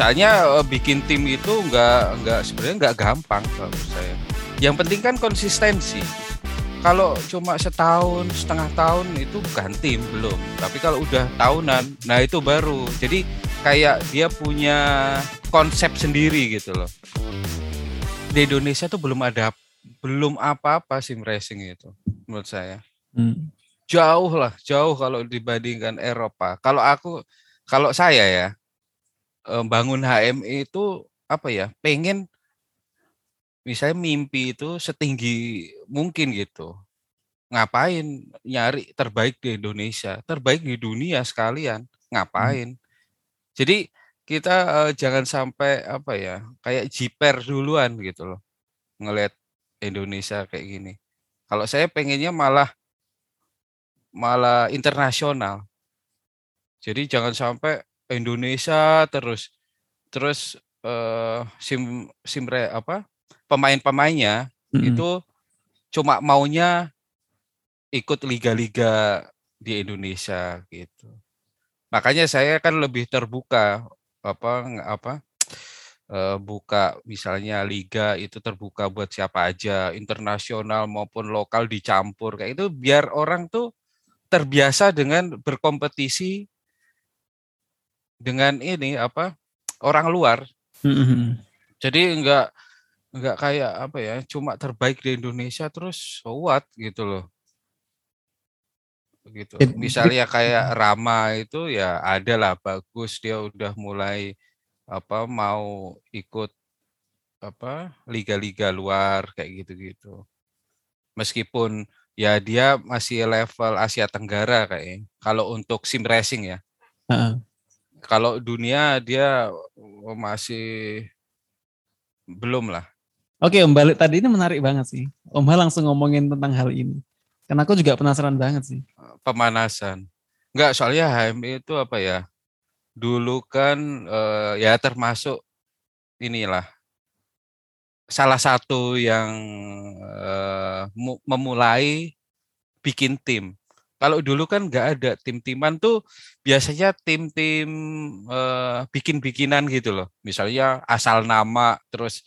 misalnya bikin tim itu nggak sebenarnya nggak gampang kalau menurut saya. Yang penting kan konsistensi. Kalau cuma setahun, setengah tahun itu bukan tim, belum. Tapi kalau udah tahunan, nah itu baru. Jadi kayak dia punya konsep sendiri gitu loh. Di Indonesia tuh belum apa-apa sim racing itu menurut saya. Jauh kalau dibandingkan Eropa. Kalau saya ya, bangun HMI itu apa ya, pengen misalnya mimpi itu setinggi mungkin gitu. Ngapain nyari terbaik di Indonesia, terbaik di dunia sekalian, ngapain? Jadi kita jangan sampai apa ya, kayak jiper duluan gitu loh, ngelihat Indonesia kayak gini. Kalau saya pengennya malah internasional. Jadi jangan sampai Indonesia terus pemain-pemainnya itu cuma maunya ikut liga-liga di Indonesia gitu. Makanya saya kan lebih terbuka buka misalnya liga itu terbuka buat siapa aja, internasional maupun lokal dicampur kayak itu, biar orang tuh terbiasa dengan berkompetisi dengan orang luar. Jadi enggak kayak apa ya, cuma terbaik di Indonesia terus so what gitu loh. Gitu. Misalnya kayak Rama itu ya adalah bagus, dia udah mulai mau ikut liga-liga luar kayak gitu-gitu. Meskipun ya dia masih level Asia Tenggara kayaknya. Kalau untuk sim racing ya. Kalau dunia dia masih belum lah. Oke, Om Balik tadi ini menarik banget sih. Om Balik langsung ngomongin tentang hal ini. Karena aku juga penasaran banget sih. Pemanasan. Enggak, soalnya HMI itu dulu kan ya termasuk inilah salah satu yang memulai bikin tim. Kalau dulu kan enggak ada tim-timan tuh, biasanya tim-tim bikin-bikinan gitu loh. Misalnya asal nama, terus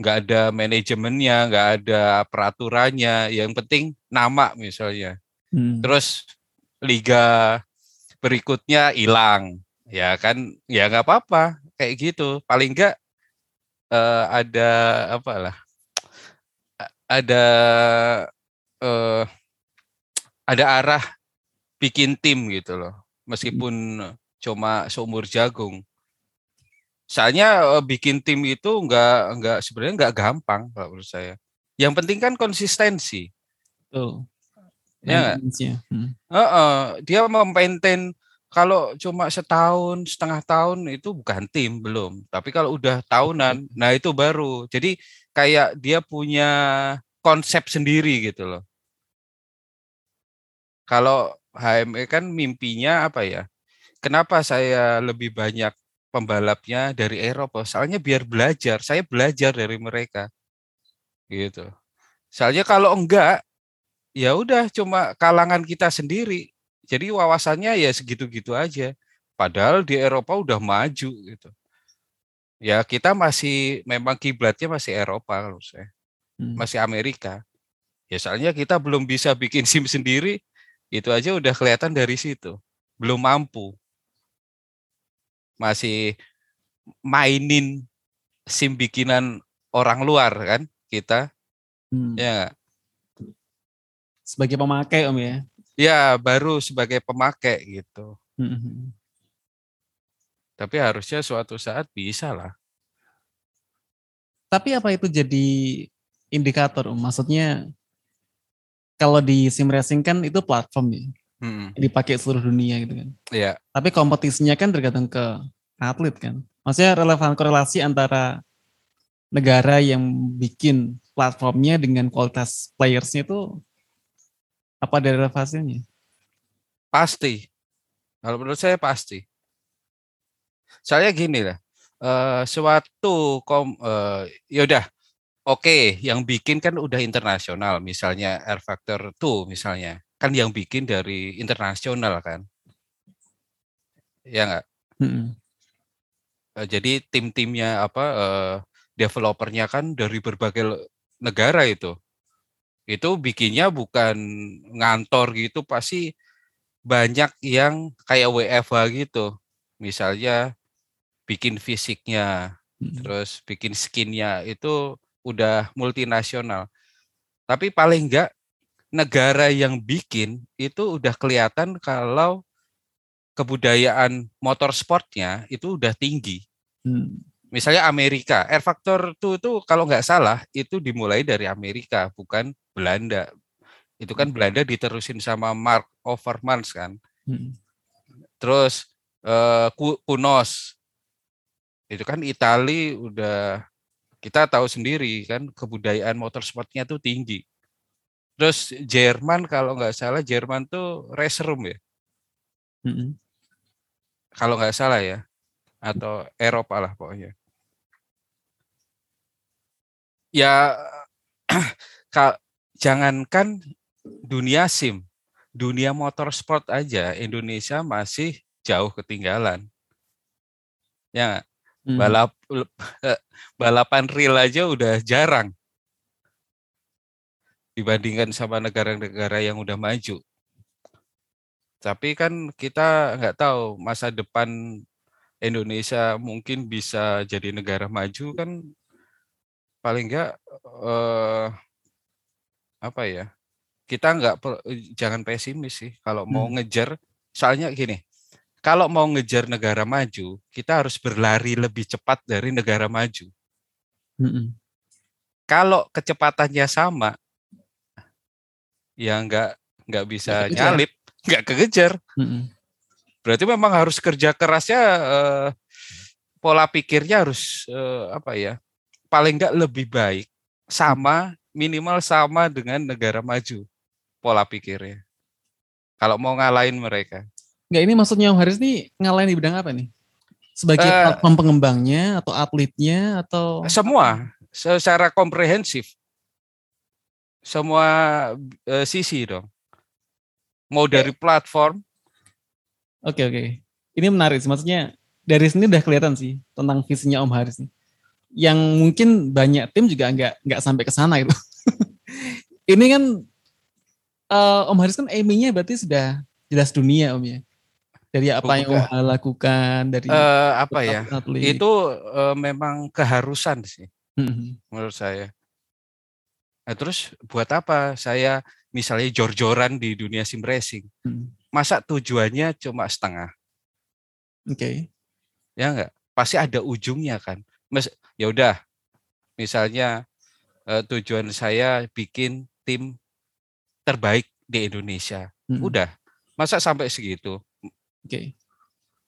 nggak ada manajemennya, nggak ada peraturannya, yang penting nama misalnya. Terus liga berikutnya hilang, ya kan? Ya nggak apa-apa, kayak gitu. Paling nggak ada arah bikin tim gitu loh, meskipun cuma seumur jagung. Soalnya bikin tim itu sebenarnya nggak gampang kalau menurut saya. Yang penting kan konsistensi. Betul. Ya. Dia memaintain. Kalau cuma setahun, setengah tahun itu bukan tim, belum. Tapi kalau udah tahunan, nah itu baru. Jadi kayak dia punya konsep sendiri gitu loh. Kalau HME kan mimpinya apa ya? Kenapa saya lebih banyak pembalapnya dari Eropa? Soalnya biar belajar, saya belajar dari mereka. Gitu. Soalnya kalau enggak, ya udah cuma kalangan kita sendiri. Jadi wawasannya ya segitu-gitu aja. Padahal di Eropa udah maju gitu. Ya kita masih, memang kiblatnya masih Eropa kalau saya. Masih Amerika. Ya soalnya kita belum bisa bikin SIM sendiri, itu aja udah kelihatan dari situ. Belum mampu. Masih mainin SIM bikinan orang luar kan kita. Ya. Sebagai pemakai Om ya. Ya, baru sebagai pemakai gitu. Tapi harusnya suatu saat bisa lah. Tapi apa itu jadi indikator? Maksudnya kalau di sim racing kan itu platform ya. Dipakai seluruh dunia gitu kan. Iya. Tapi kompetisinya kan tergantung ke atlet kan. Maksudnya relevan korelasi antara negara yang bikin platformnya dengan kualitas playersnya itu apa dari relevasinya? Pasti. Kalau menurut saya pasti. Soalnya gini lah. Yaudah. Oke, yang bikin kan udah internasional. Misalnya rFactor 2 misalnya. Kan yang bikin dari internasional kan. Ya enggak? Jadi tim-timnya developernya kan dari berbagai negara itu bikinnya bukan ngantor gitu, pasti banyak yang kayak WFH gitu, misalnya bikin fisiknya, terus bikin skinnya, itu udah multinasional. Tapi paling enggak negara yang bikin itu udah kelihatan kalau kebudayaan motorsportnya itu udah tinggi. Misalnya Amerika, rFactor 2 itu kalau nggak salah itu dimulai dari Amerika, bukan Belanda. Itu kan Belanda diterusin sama Mark Overmans kan. Terus Kunos, itu kan Itali udah kita tahu sendiri kan kebudayaan motorsportnya tuh tinggi. Terus Jerman kalau nggak salah Jerman tuh race room ya. Kalau nggak salah ya, atau Eropa lah pokoknya. Ya, jangankan dunia SIM, dunia motorsport aja Indonesia masih jauh ketinggalan. Ya, balapan real aja udah jarang dibandingkan sama negara-negara yang udah maju. Tapi kan kita nggak tahu masa depan Indonesia mungkin bisa jadi negara maju kan, paling nggak kita jangan pesimis sih kalau mau ngejar. Soalnya gini, kalau mau ngejar negara maju kita harus berlari lebih cepat dari negara maju. Kalau kecepatannya sama ya nggak bisa nyalip, nggak kekejar. Berarti memang harus kerja kerasnya, pola pikirnya harus paling nggak lebih baik, sama minimal sama dengan negara maju pola pikirnya kalau mau ngalahin mereka. Nggak, ini maksudnya Om Haris nih ngalahin di bidang apa nih? Sebagai platform pengembangnya atau atletnya atau semua secara komprehensif, semua sisi dong. Mau dari platform. Oke. Ini menarik sih. Maksudnya dari sini udah kelihatan sih tentang visinya Om Haris nih. Yang mungkin banyak tim juga nggak sampai ke sana itu. Ini kan Om Haris kan aiming-nya berarti sudah jelas dunia Om ya. Dari apa yang Om lakukan, dari atlet. Itu memang keharusan sih menurut saya. Nah, terus buat apa saya misalnya jor-joran di dunia sim racing? Masa tujuannya cuma setengah? Oke. Ya enggak? Pasti ada ujungnya kan. Ya udah. Misalnya tujuan saya bikin tim terbaik di Indonesia. Udah. Masa sampai segitu? Oke.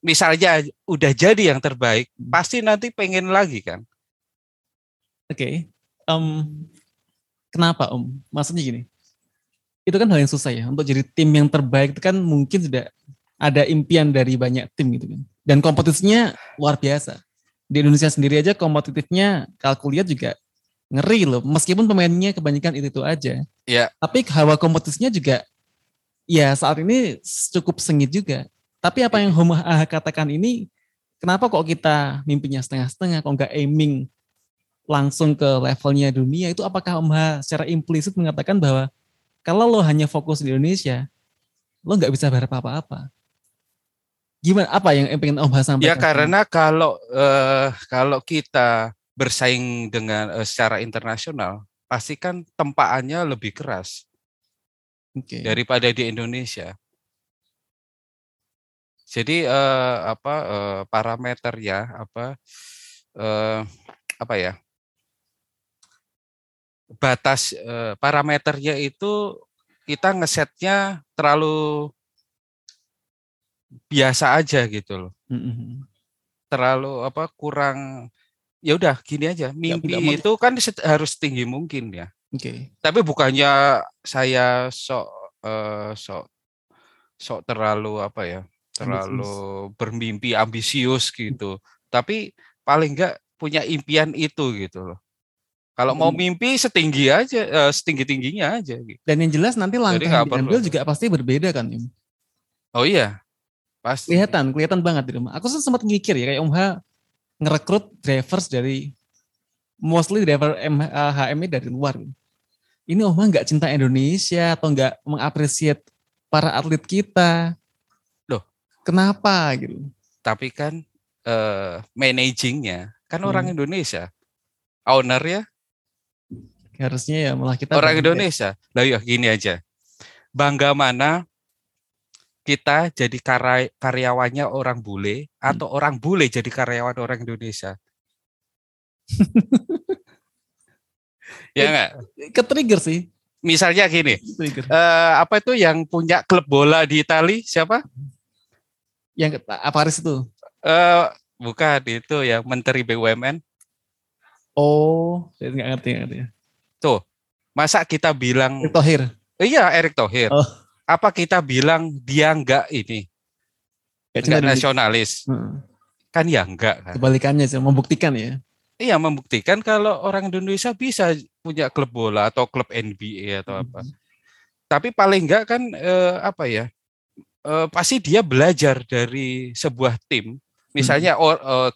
Misalnya udah jadi yang terbaik, pasti nanti pengen lagi kan? Oke. Kenapa Om? Maksudnya gini, itu kan hal yang susah ya, untuk jadi tim yang terbaik itu kan mungkin sudah ada impian dari banyak tim gitu kan. Dan kompetisinya luar biasa. Di Indonesia sendiri aja kompetitifnya kalau aku lihat juga ngeri loh, meskipun pemainnya kebanyakan itu aja. Ya. Tapi hawa kompetisinya juga ya saat ini cukup sengit juga. Tapi apa yang Om katakan ini, kenapa kok kita mimpinya setengah-setengah, kok nggak aiming langsung ke levelnya dunia? Itu apakah Om Ha secara implisit mengatakan bahwa kalau lo hanya fokus di Indonesia, lo nggak bisa berharap apa-apa? Gimana? Apa yang pengen Om Ha sampaikan? Ya karena kalau kita bersaing dengan secara internasional, pasti kan tempaannya lebih keras daripada di Indonesia. Jadi parameternya batas parameternya itu kita ngesetnya terlalu biasa aja gitu loh. Terlalu kurang, ya udah gini aja. Mimpi ya, itu kan harus tinggi mungkin ya. Oke. Tapi bukannya saya sok terlalu ambisius. Bermimpi ambisius gitu. Tapi paling enggak punya impian itu gitu loh. Kalau mau mimpi setinggi aja, setinggi-tingginya aja. Gitu. Dan yang jelas nanti langkah yang diambil juga pasti berbeda kan, Im? Oh iya, pasti. Kelihatan banget di rumah. Aku sempat ngikir ya, kayak Om Ha ngerekrut drivers dari mostly driver HMI dari luar. Ini Oma nggak cinta Indonesia atau nggak mengapresiasi para atlet kita. Loh, kenapa gitu? Tapi kan managingnya kan orang Indonesia, ownernya harusnya ya malah kita orang Indonesia. Lah ya gini aja, bangga mana kita jadi karyawannya orang bule atau orang bule jadi karyawan orang Indonesia? Ya nggak? Ketrigger sih. Misalnya gini, apa itu yang punya klub bola di Itali siapa? Yang Paris itu? Bukan, itu ya Menteri BUMN. Oh, saya nggak ngerti. Tuh, masa kita bilang? Erick Thohir. Iya, Erick Thohir. Oh. Apa kita bilang dia nggak ini? Nggak nasionalis? Kan ya nggak. Kan. Kebalikannya sih, membuktikan ya. Iya, membuktikan kalau orang Indonesia bisa punya klub bola atau klub NBA atau apa. Tapi paling enggak kan pasti dia belajar dari sebuah tim. Misalnya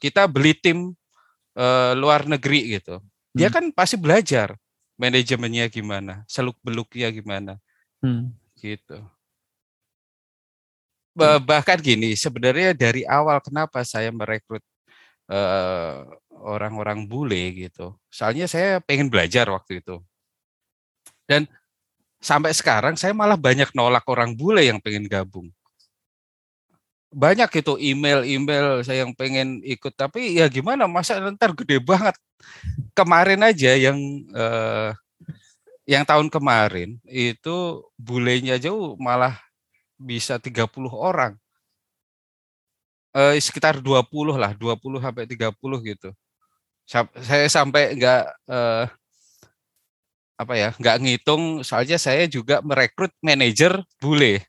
kita beli tim luar negeri gitu. Dia kan pasti belajar manajemennya gimana, seluk-beluknya gimana. Gitu. Bahkan gini, sebenarnya dari awal kenapa saya merekrut orang-orang bule gitu. Soalnya saya pengen belajar waktu itu. Dan sampai sekarang saya malah banyak nolak orang bule yang pengen gabung. Banyak itu email-email saya yang pengen ikut. Tapi ya gimana, masa ntar gede banget. Kemarin aja yang tahun kemarin itu bulenya jauh malah bisa 30 orang. Sekitar 20 lah, 20 sampai 30 gitu. Saya sampai nggak ngitung, soalnya saya juga merekrut manajer bule.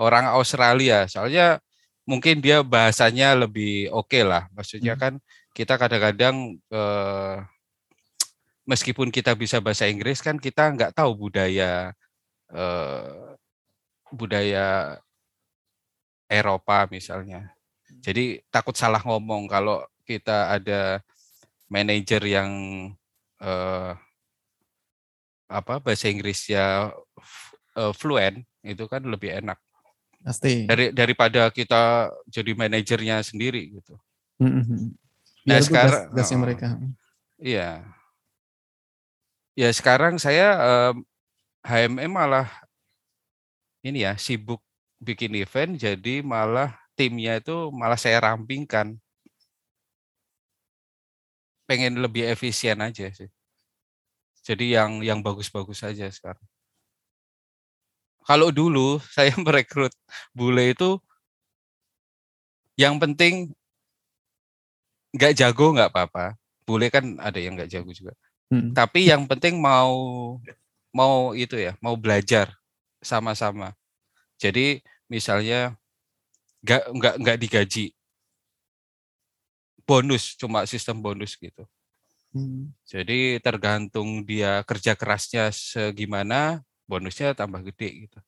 Orang Australia, soalnya mungkin dia bahasanya lebih oke lah. Maksudnya kan kita kadang-kadang meskipun kita bisa bahasa Inggris kan kita nggak tahu budaya Eropa misalnya. Jadi takut salah ngomong kalau kita ada manajer yang bahasa Inggrisnya fluent, itu kan lebih enak. Pasti. Daripada kita jadi manajernya sendiri gitu. Biar sekarang tugasnya mereka. Iya. Ya sekarang saya HMM malah ini ya sibuk bikin event, jadi malah timnya itu malah saya rampingkan. Pengen lebih efisien aja sih. Jadi yang bagus-bagus aja sekarang. Kalau dulu saya merekrut bule itu yang penting nggak jago nggak apa-apa. Bule kan ada yang nggak jago juga. Tapi yang penting mau itu ya, mau belajar sama-sama. Jadi misalnya nggak digaji, bonus, cuma sistem bonus gitu. Jadi tergantung dia kerja kerasnya segimana, bonusnya tambah gede gitu.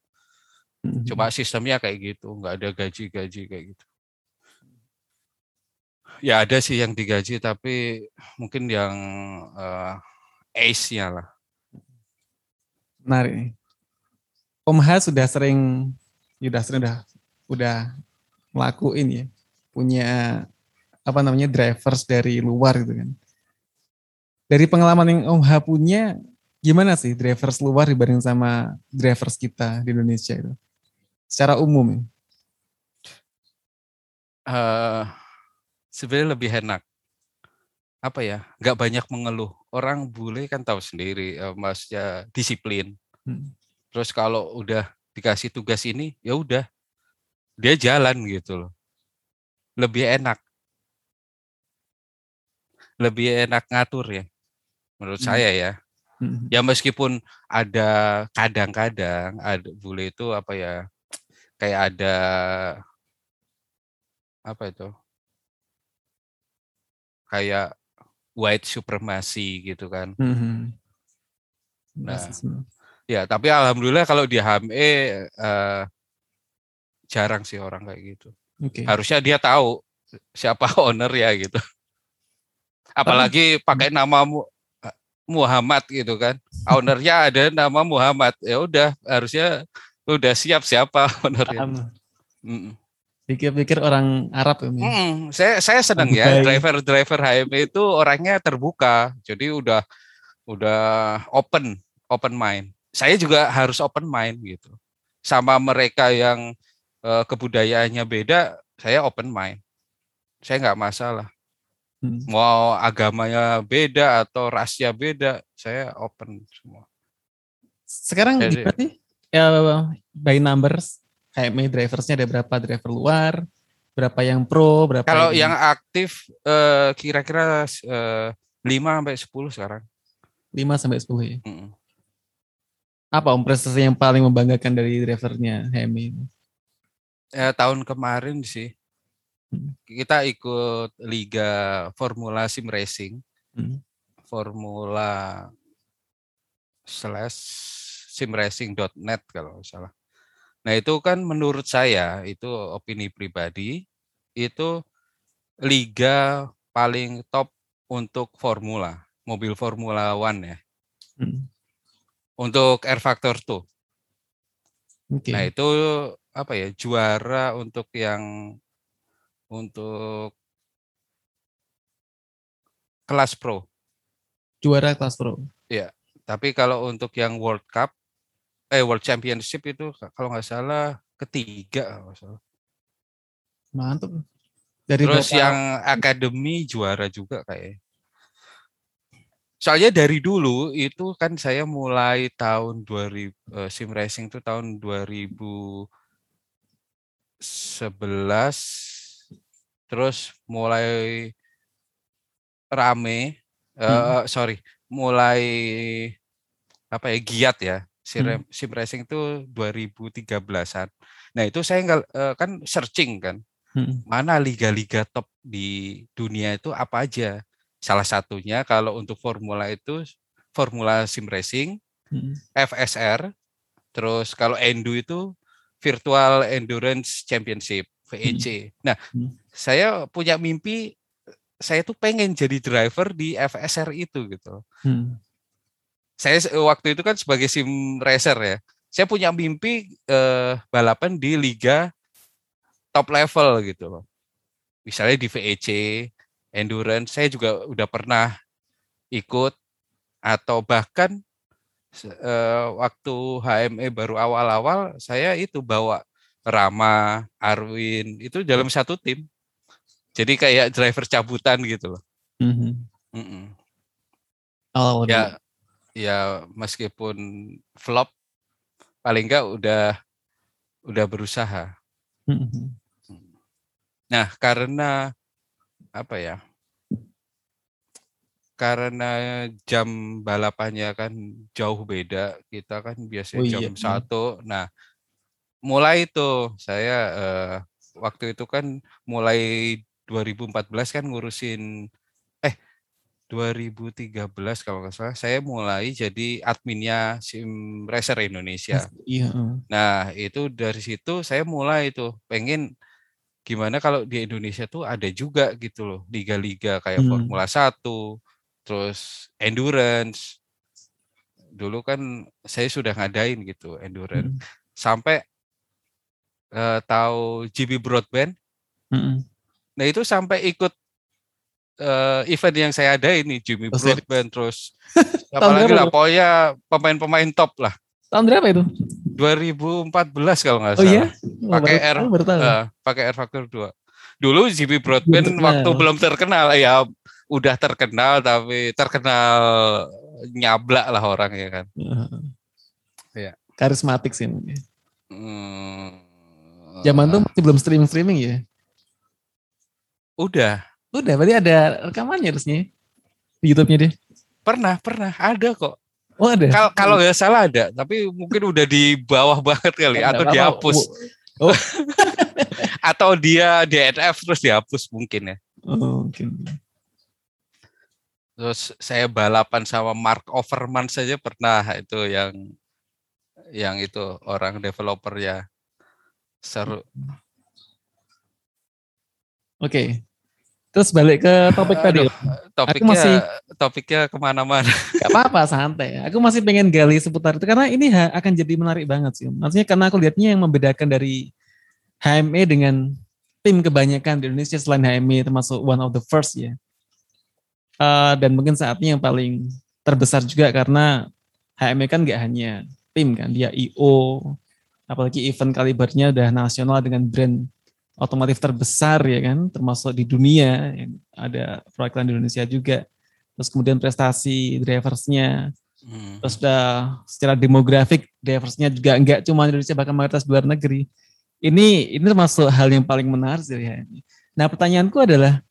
Cuma sistemnya kayak gitu, nggak ada gaji-gaji kayak gitu. Ya ada sih yang digaji, tapi mungkin yang ace-nya lah. Menarik. Om H sudah melakuin ya, punya drivers dari luar gitu kan. Dari pengalaman yang Om H punya, gimana sih drivers luar dibanding sama drivers kita di Indonesia itu? Secara umum? Sebenarnya lebih enak. Nggak banyak mengeluh. Orang bule kan tahu sendiri, maksudnya disiplin. Terus kalau udah dikasih tugas ini, ya udah dia jalan gitu loh. Lebih enak ngatur ya, menurut saya ya. Ya meskipun ada kadang-kadang ada bule itu kayak ada kayak white supremacy gitu kan. Nah, ya, tapi alhamdulillah kalau di HME jarang sih orang kayak gitu. Okay. Harusnya dia tahu siapa owner ya gitu. Apalagi pakai nama Muhammad gitu kan. Ownernya ada nama Muhammad. Ya udah, harusnya udah siap siapa ownernya. Pikir-pikir orang Arab ya. Saya senang ya, driver HMI itu orangnya terbuka. Jadi udah open mind. Saya juga harus open mind gitu. Sama mereka yang kebudayaannya beda, saya open mind. Saya enggak masalah. Mau agamanya beda atau rasnya beda, saya open semua. Sekarang jadi, berarti ya by numbers HMI driversnya ada berapa driver luar, berapa yang pro, berapa kalau yang aktif kira-kira 5-10 sekarang. 5-10 ya. Mm-hmm. Apa prestasi yang paling membanggakan dari drivernya HMI? Tahun kemarin sih kita ikut liga Formula Sim Racing, formula/simracing.net kalau salah. Nah itu kan menurut saya, itu opini pribadi, itu liga paling top untuk formula, mobil Formula One ya. Untuk rFactor 2. Okay. Nah itu apa ya, juara untuk yang untuk kelas pro. Juara kelas pro. Iya, tapi kalau untuk yang World Cup, World Championship itu kalau nggak salah ketiga kalau salah. Mantap. Dari terus berapa... yang akademi juara juga kayaknya. Soalnya dari dulu itu kan saya mulai tahun 2000 sim racing itu tahun 2011 terus mulai rame mulai apa ya giat ya sim racing itu 2013-an. Nah, itu saya kan searching kan. Mana liga-liga top di dunia itu apa aja? Salah satunya kalau untuk formula itu Formula Sim Racing, FSR, terus kalau Endo itu Virtual Endurance Championship, VEC. Nah, saya punya mimpi, saya tuh pengen jadi driver di FSR itu gitu. Saya waktu itu kan sebagai sim racer ya, saya punya mimpi balapan di liga top level gitu loh. Misalnya di VEC, Endurance, saya juga udah pernah ikut atau bahkan waktu HME baru awal-awal saya itu bawa Rama, Arwin itu dalam satu tim. Jadi kayak driver cabutan gitu loh. Oh, ya meskipun flop paling enggak udah berusaha. Nah, karena apa ya? Karena jam balapannya kan jauh beda. Kita kan biasanya jam 1. Nah, mulai itu saya waktu itu kan mulai 2014 kan ngurusin 2013 kalau nggak salah saya mulai jadi adminnya Sim Racer Indonesia. Iya. Nah itu dari situ saya mulai tuh pengen gimana kalau di Indonesia tuh ada juga gitu loh liga-liga kayak Formula 1, terus Endurance. Dulu kan saya sudah ngadain gitu Endurance sampai tahu GB broadband. Nah itu sampai ikut event yang saya ada ini Jimmy Broadband terus apalagi lah pokoknya pemain-pemain top lah. Tahun berapa itu? 2014 kalau nggak salah. Iya? Pakai rFactor 2. Dulu Jimmy Broadband waktu belum terkenal ya, udah terkenal tapi terkenal nyablak lah orangnya kan. Ya. Karismatik sih. Zaman tuh masih belum streaming ya. Udah, berarti ada rekamannya harusnya di YouTube-nya deh. Pernah ada kok. Oh ada. Kalau nggak salah ada, tapi mungkin udah di bawah banget kali, atau dihapus. Oh. Atau dia DNF terus dihapus mungkin ya. Oh, mungkin. Terus saya balapan sama Mark Overmans saja pernah itu yang itu orang developer ya seru. Okay. Terus balik ke topik tadi. Topiknya kemana-mana. Gak apa-apa, santai. Aku masih pengen gali seputar itu. Karena ini akan jadi menarik banget sih. Maksudnya karena aku lihatnya yang membedakan dari HMI dengan tim kebanyakan di Indonesia selain HMI, termasuk one of the first ya. Dan mungkin saatnya yang paling terbesar juga karena HMI kan gak hanya tim kan. Dia IO, apalagi event kalibernya udah nasional dengan brand otomotif terbesar ya kan, termasuk di dunia yang ada perwakilan di Indonesia juga. Terus kemudian prestasi driversnya, terus secara demografik driversnya juga enggak cuma Indonesia, bahkan mayoritas luar negeri. Ini termasuk hal yang paling menarik dari HMI. Nah pertanyaanku adalah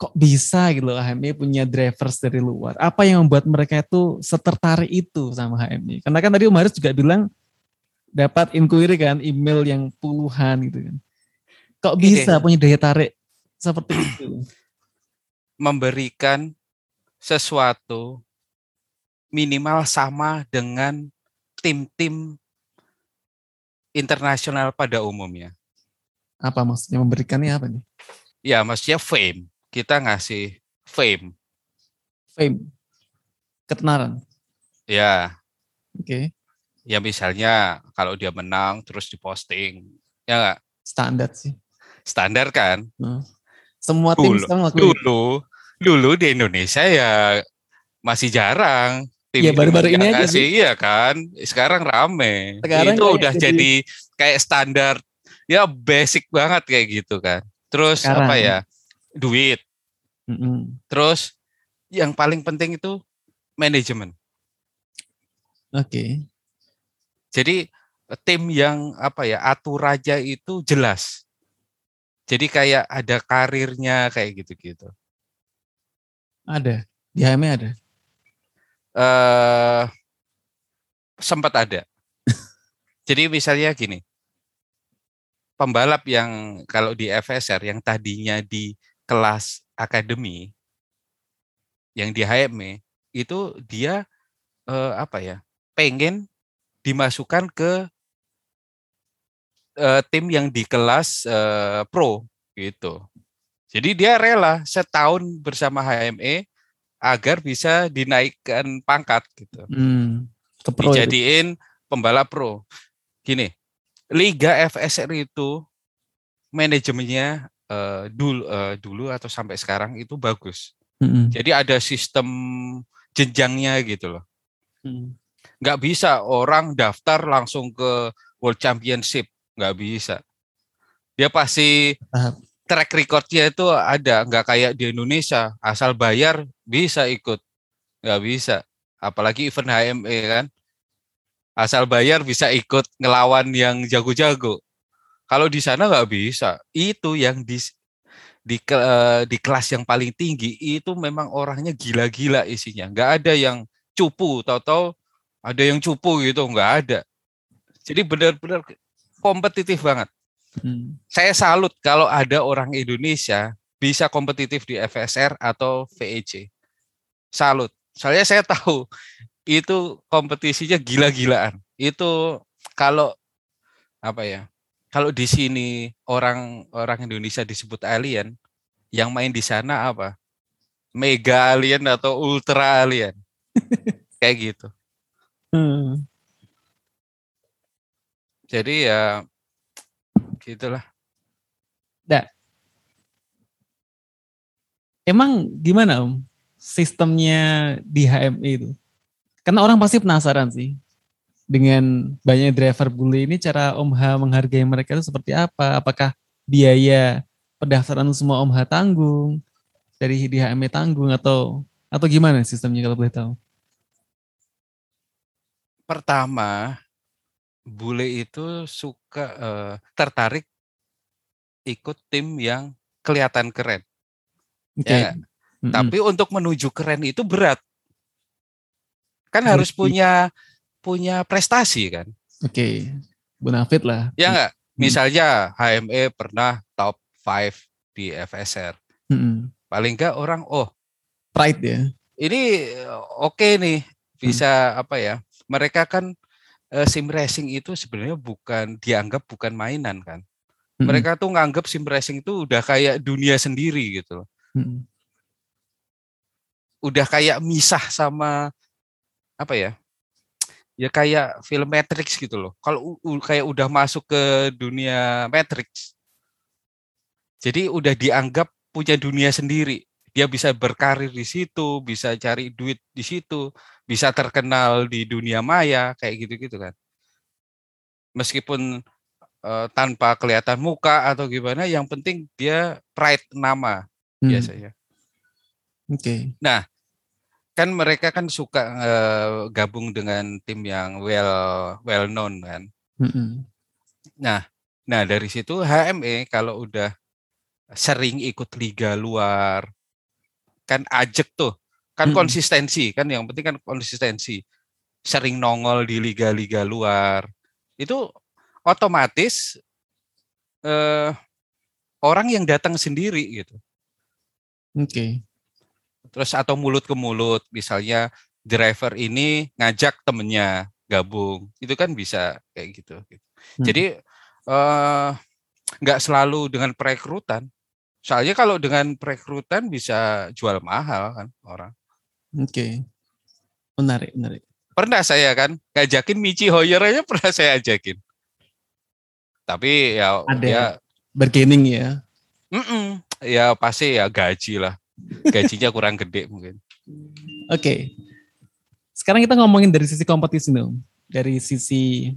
kok bisa gitu loh HMI punya drivers dari luar? Apa yang membuat mereka itu setertarik itu sama HMI? Karena kan tadi Om Haris juga bilang dapat inquiry kan, email yang puluhan gitu kan. Kok bisa punya daya tarik seperti itu? Memberikan sesuatu minimal sama dengan tim-tim internasional pada umumnya. Apa maksudnya memberikannya apa nih? Ya maksudnya fame. Kita ngasih fame. Fame. Ketenaran. Ya. Oke. Ya misalnya kalau dia menang terus diposting. Ya enggak? Standar sih. Standar kan? Semua tim sekarang lakuin. Dulu di Indonesia ya masih jarang. Tim ya baru-baru ini aja sih. Iya kan? Sekarang rame. Itu udah jadi kayak standar. Ya basic banget kayak gitu kan. Terus sekarang, apa ya? Duit. Terus yang paling penting itu manajemen. Oke. Okay. Jadi tim yang apa ya, atur aja itu jelas. Jadi kayak ada karirnya kayak gitu-gitu. Ada di HMI ada. Sempat ada. Jadi misalnya gini, pembalap yang kalau di FSR yang tadinya di kelas akademi, yang di HMI itu dia apa ya, pengen dimasukkan ke tim yang di kelas pro gitu. Jadi dia rela setahun bersama HME agar bisa dinaikkan pangkat gitu. Dijadiin pembalap pro. Gini, Liga FSR itu manajemennya dulu atau sampai sekarang itu bagus. Jadi ada sistem jenjangnya gitu loh. Nggak bisa orang daftar langsung ke World Championship. Nggak bisa. Dia pasti track recordnya itu ada. Nggak kayak di Indonesia. Asal bayar bisa ikut. Nggak bisa. Apalagi event HME kan. Asal bayar bisa ikut ngelawan yang jago-jago. Kalau di sana nggak bisa. Itu yang di kelas yang paling tinggi itu memang orangnya gila-gila isinya. Nggak ada yang cupu. Tahu-tahu ada yang cupu gitu. Nggak ada. Jadi benar-benar kompetitif banget. Saya salut kalau ada orang Indonesia bisa kompetitif di FSR atau VEC. Salut. Soalnya saya tahu itu kompetisinya gila-gilaan. Itu kalau apa ya? Kalau di sini orang Indonesia disebut alien, yang main di sana apa? Mega alien atau ultra alien. Kayak gitu. Jadi ya gitulah. Nah, emang gimana Om sistemnya di HMI itu? Karena orang pasti penasaran sih dengan banyak driver bule ini, cara Om H menghargai mereka itu seperti apa? Apakah biaya pendaftaran semua Om H tanggung dari di HMI tanggung atau gimana sistemnya kalau boleh tahu? Pertama, bule itu suka tertarik ikut tim yang kelihatan keren. Okay. Ya. Tapi untuk menuju keren itu berat. Kan harus punya prestasi kan. Oke. Benefit lah. Ya enggak? Misalnya HME pernah top 5 di FSR. Paling enggak orang pride ya. Ini oke nih, bisa apa ya? Mereka kan sim racing itu sebenarnya bukan dianggap mainan kan. Mereka tuh nganggep sim racing itu udah kayak dunia sendiri gitu loh. Udah kayak misah sama apa ya? Ya kayak film Matrix gitu loh. Kalau kayak udah masuk ke dunia Matrix. Jadi udah dianggap punya dunia sendiri. Dia bisa berkarir di situ, bisa cari duit di situ, bisa terkenal di dunia maya kayak gitu-gitu kan. Meskipun tanpa kelihatan muka atau gimana, yang penting dia pride nama biasanya. Oke. Nah, kan mereka kan suka gabung dengan tim yang well known kan. Nah dari situ HME kalau udah sering ikut liga luar kan ajek tuh kan konsistensi kan, yang penting kan konsistensi, sering nongol di liga-liga luar itu otomatis orang yang datang sendiri gitu. Oke. Terus atau mulut ke mulut, misalnya driver ini ngajak temennya gabung, itu kan bisa kayak gitu. Jadi nggak selalu dengan perekrutan. Soalnya kalau dengan perekrutan bisa jual mahal kan orang. Oke. Menarik. Pernah saya kan ngajakin Michi Hoyer aja, pernah saya ajakin. Tapi ya ada ya, bargaining ya. Ya pasti ya gaji lah. Gajinya kurang gede mungkin. Oke. Sekarang kita ngomongin dari sisi kompetisi dong. Dari sisi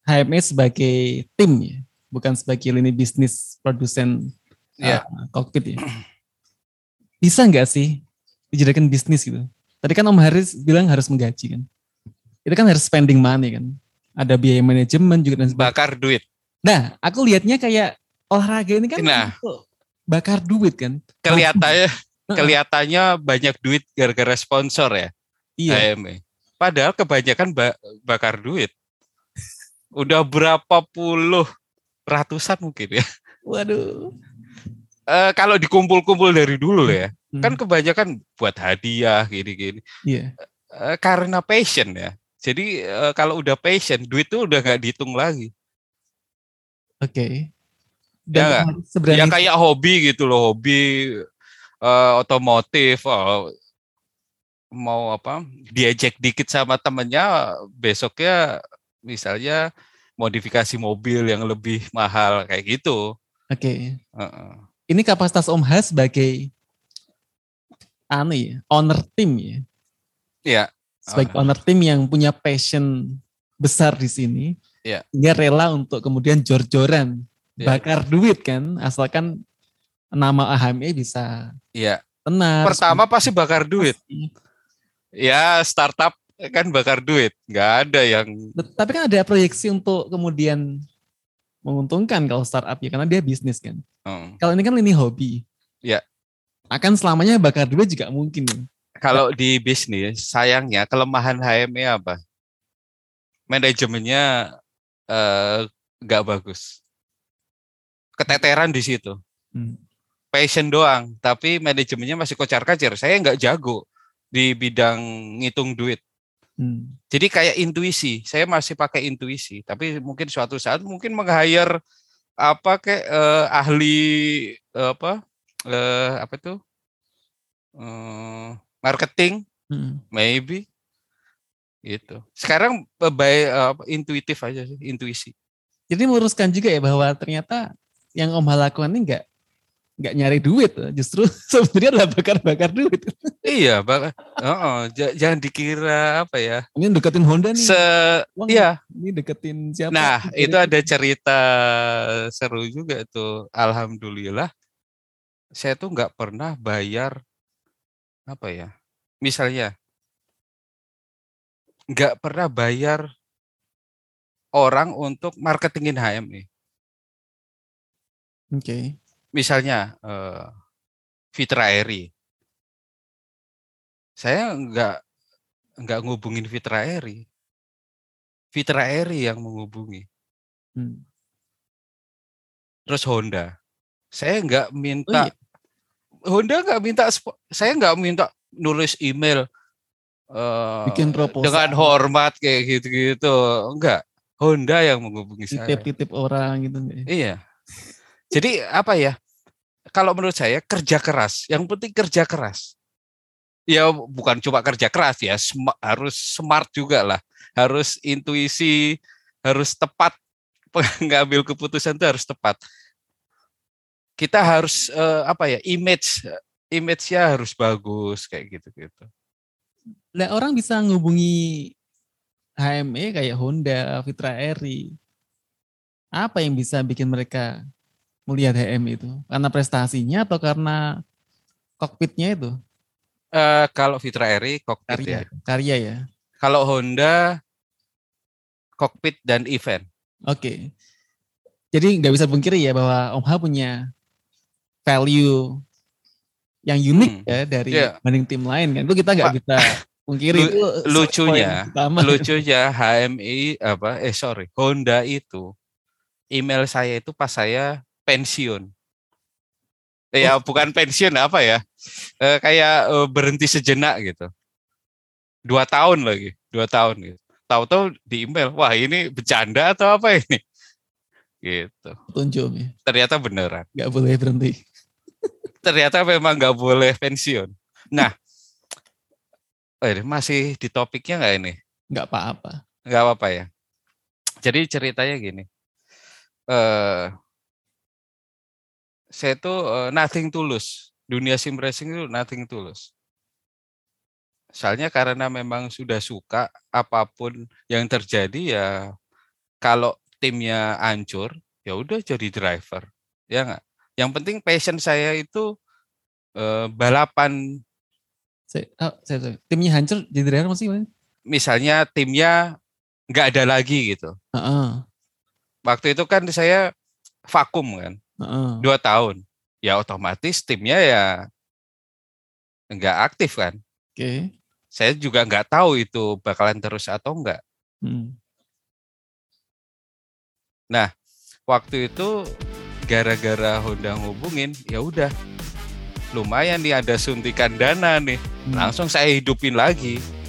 HMI sebagai tim ya, bukan sebagai lini bisnis produsen kokpit ya. Bisa enggak sih dijadikan bisnis gitu? Tadi kan Om Haris bilang harus menggaji kan. Itu kan harus spending money kan. Ada biaya manajemen juga dan sebagainya. Bakar duit. Nah, aku lihatnya kayak olahraga ini kan bakar duit kan. Kelihatannya banyak duit gara-gara sponsor ya. Iya. HMI. Padahal kebanyakan bakar duit. Udah berapa puluh, ratusan mungkin ya. Waduh. Kalau dikumpul-kumpul dari dulu ya. Kan kebanyakan buat hadiah gini-gini. Iya. Karena passion ya. Jadi kalau udah passion, duit itu udah nggak dihitung lagi. Oke. Ya, ya kayak hobi gitu loh, hobi otomotif. Mau apa? Diajak dikit sama temennya, besoknya misalnya modifikasi mobil yang lebih mahal kayak gitu. Oke. Ini kapasitas Om Has sebagai owner tim ya. Ya. Sebagai owner tim yang punya passion besar di sini, dia rela untuk kemudian jor-joran, bakar duit kan, asalkan nama HMI bisa tenar. Pertama pasti bakar duit. Ya startup kan bakar duit, nggak ada yang. Tapi kan ada proyeksi untuk kemudian menguntungkan kalau startup ya, karena dia bisnis kan. Kalau ini kan lini hobi, akan selamanya bakar duit juga mungkin. Kalau di bisnis, sayangnya kelemahan HMI apa? Manajemennya nggak bagus. Keteteran di situ. Passion doang, tapi manajemennya masih kocar-kacir. Saya nggak jago di bidang ngitung duit. Jadi kayak intuisi. Saya masih pakai intuisi. Tapi mungkin suatu saat mungkin meng-hire ahli marketing, maybe gitu. Sekarang intuitif aja sih, intuisi. Jadi meluruskan juga ya bahwa ternyata yang Om Hal lakukan ini nggak nyari duit, justru sebenarnya adalah bakar duit. Iya, jangan dikira apa ya. Ini deketin Honda nih. Ini deketin siapa? Nah, itu ada cerita seru juga tuh. Alhamdulillah, saya tuh nggak pernah bayar nggak pernah bayar orang untuk marketingin HMI. Oke. Misalnya Fitra Eri, saya nggak ngubungin Fitra Eri. Fitra Eri yang menghubungi. Terus Honda, saya nggak minta. Honda nggak minta, saya nggak minta nulis email bikin proposal dengan hormat kayak gitu-gitu. Enggak, Honda yang menghubungi saya. Titip-titip orang gitu. Iya. Jadi apa ya? Kalau menurut saya kerja keras. Yang penting kerja keras. Ya bukan cuma kerja keras ya, harus smart juga lah. Harus intuisi, harus tepat. Pengambil keputusan itu harus tepat. Kita harus image-nya harus bagus kayak gitu-gitu. Nah, orang bisa menghubungi HMI kayak Honda, Fitra Eri. Apa yang bisa bikin mereka melihat HMI itu? Karena prestasinya atau karena kokpitnya itu? Kalau Fitra Eri kokpit karya, ya. Karya ya. Kalau Honda kokpit dan event. Oke. Jadi nggak bisa pungkiri ya bahwa Om Ha punya value yang unik ya dari banding tim lain kan. Itu kita nggak bisa pungkiri. Itu lucunya Honda itu email saya itu pas saya pensiun. Ya bukan pensiun apa ya? Berhenti sejenak gitu. 2 tahun gitu. Tahu-tahu di email, wah ini bercanda atau apa ini? Gitu. Tunjuk ya. Ternyata beneran. Gak boleh berhenti. Ternyata memang gak boleh pensiun. Nah, masih di topiknya gak ini? Gak apa-apa. Gak apa-apa ya. Jadi ceritanya gini. Saya tuh nothing tulus. Dunia sim racing itu nothing tulus. Soalnya karena memang sudah suka apapun yang terjadi ya kalau timnya hancur ya udah jadi driver ya nggak. Yang penting passion saya itu balapan. Saya timnya hancur jadi driver maksudnya? Misalnya timnya nggak ada lagi gitu. Waktu itu kan saya vakum kan 2 tahun ya otomatis timnya ya nggak aktif kan. Okay. Saya juga nggak tahu itu bakalan terus atau enggak. Nah, waktu itu gara-gara Honda ngubungin, ya udah lumayan nih ada suntikan dana nih. Langsung saya hidupin lagi.